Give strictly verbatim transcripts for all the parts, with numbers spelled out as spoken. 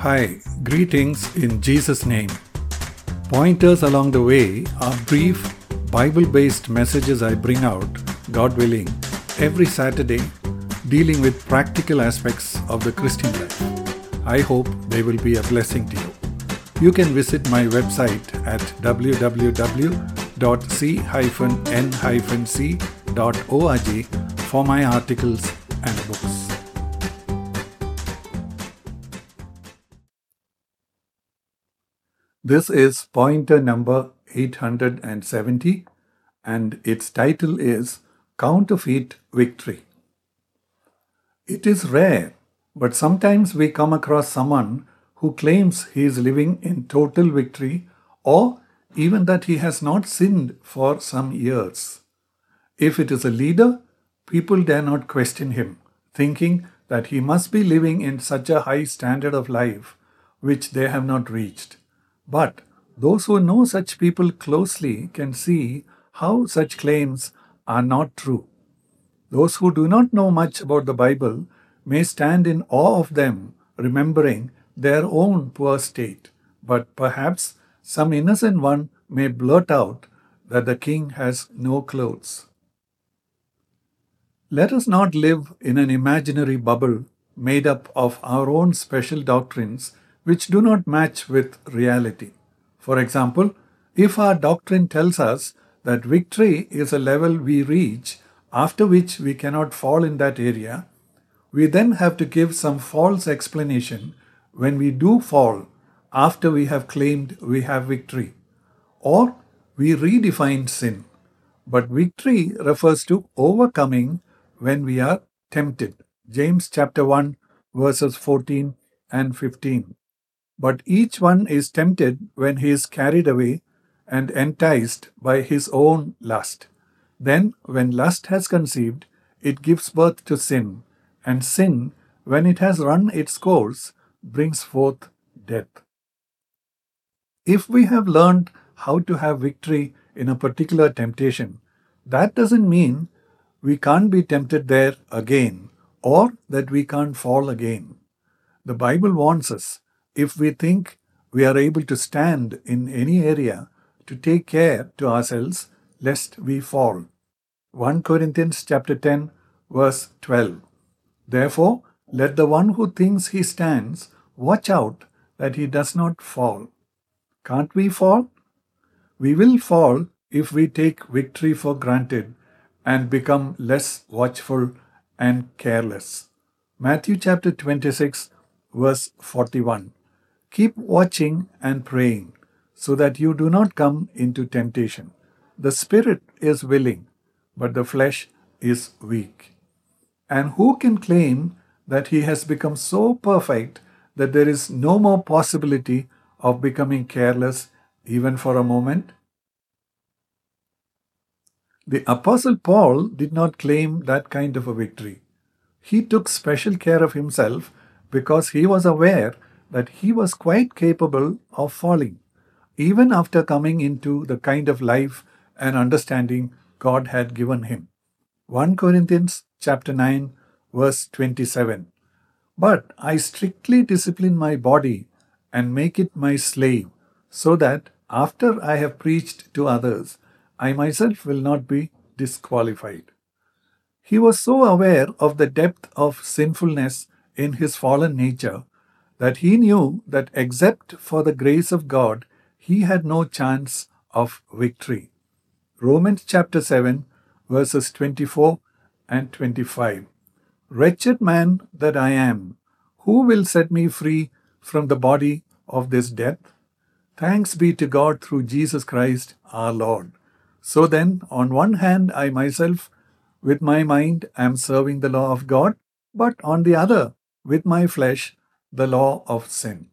Hi, greetings in Jesus' name. Pointers along the way are brief, Bible-based messages I bring out, God willing, every Saturday, dealing with practical aspects of the Christian life. I hope they will be a blessing to you. You can visit my website at w w w dot c dash n dash c dot org for my articles and books. This is pointer number eight hundred seventy and its title is Counterfeit Victory. It is rare, but sometimes we come across someone who claims he is living in total victory or even that he has not sinned for some years. If it is a leader, people dare not question him, thinking that he must be living in such a high standard of life which they have not reached. But those who know such people closely can see how such claims are not true. Those who do not know much about the Bible may stand in awe of them, remembering their own poor state. But perhaps some innocent one may blurt out that the king has no clothes. Let us not live in an imaginary bubble made up of our own special doctrines which do not match with reality. For example, if our doctrine tells us that victory is a level we reach, after which we cannot fall in that area, we then have to give some false explanation when we do fall after we have claimed we have victory. Or we redefine sin. But victory refers to overcoming when we are tempted. James chapter one verses fourteen and fifteen. But each one is tempted when he is carried away and enticed by his own lust. Then, when lust has conceived, it gives birth to sin, and sin, when it has run its course, brings forth death. If we have learned how to have victory in a particular temptation, that doesn't mean we can't be tempted there again, or that we can't fall again. The Bible warns us, if we think we are able to stand in any area, to take care to ourselves lest we fall. First Corinthians chapter ten verse twelve. Therefore, let the one who thinks he stands watch out that he does not fall. Can't we fall? We will fall if we take victory for granted and become less watchful and careless. Matthew chapter twenty-six verse forty-one. Keep watching and praying, so that you do not come into temptation. The spirit is willing, but the flesh is weak. And who can claim that he has become so perfect that there is no more possibility of becoming careless even for a moment? The Apostle Paul did not claim that kind of a victory. He took special care of himself because he was aware that he was quite capable of falling, even after coming into the kind of life and understanding God had given him. First Corinthians chapter nine, verse twenty-seven. But I strictly discipline my body and make it my slave, so that after I have preached to others, I myself will not be disqualified. He was so aware of the depth of sinfulness in his fallen nature that he knew that except for the grace of God, he had no chance of victory. Romans chapter seven, verses twenty-four and twenty-five. Wretched man that I am, who will set me free from the body of this death? Thanks be to God through Jesus Christ our Lord. So then, on one hand, I myself, with my mind, am serving the law of God, but on the other, with my flesh, the law of sin.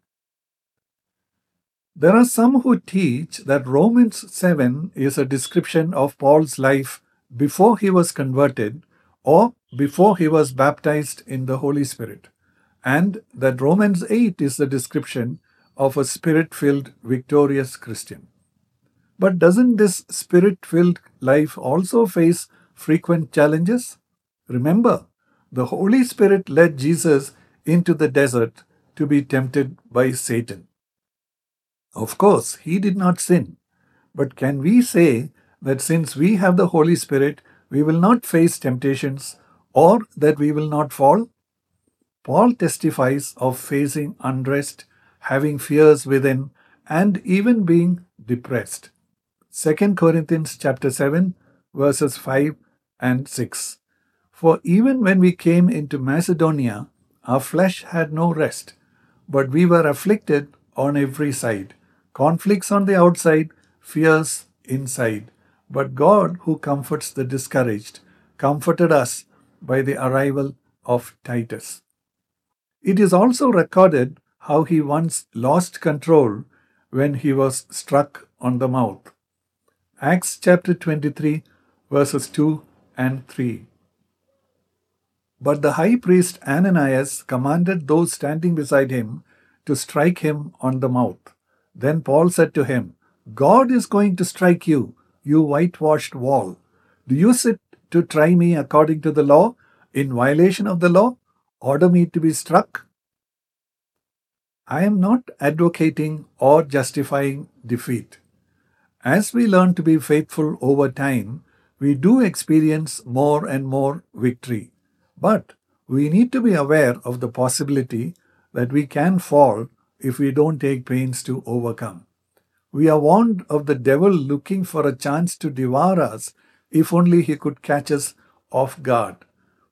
There are some who teach that Romans seven is a description of Paul's life before he was converted or before he was baptized in the Holy Spirit, and that Romans eight is the description of a spirit-filled, victorious Christian. But doesn't this spirit-filled life also face frequent challenges? Remember, the Holy Spirit led Jesus into the desert to be tempted by Satan. Of course, he did not sin. But can we say that since we have the Holy Spirit, we will not face temptations or that we will not fall? Paul testifies of facing unrest, having fears within, and even being depressed. Second Corinthians chapter seven, verses five and six. For even when we came into Macedonia, our flesh had no rest, but we were afflicted on every side. Conflicts on the outside, fears inside. But God, who comforts the discouraged, comforted us by the arrival of Titus. It is also recorded how he once lost control when he was struck on the mouth. Acts chapter twenty-three, verses two and three. But the high priest Ananias commanded those standing beside him to strike him on the mouth. Then Paul said to him, "God is going to strike you, you whitewashed wall. Do you sit to try me according to the law? In violation of the law, order me to be struck?" I am not advocating or justifying defeat. As we learn to be faithful over time, we do experience more and more victory. But we need to be aware of the possibility that we can fall if we don't take pains to overcome. We are warned of the devil looking for a chance to devour us if only he could catch us off guard.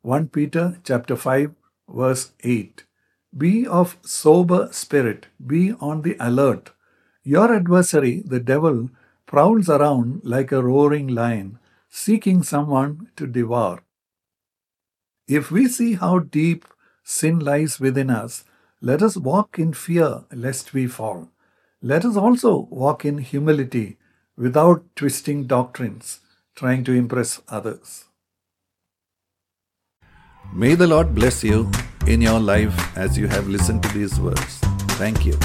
First Peter chapter five, verse eight. Be of sober spirit, be on the alert. Your adversary, the devil, prowls around like a roaring lion, seeking someone to devour. If we see how deep sin lies within us, let us walk in fear lest we fall. Let us also walk in humility without twisting doctrines, trying to impress others. May the Lord bless you in your life as you have listened to these words. Thank you.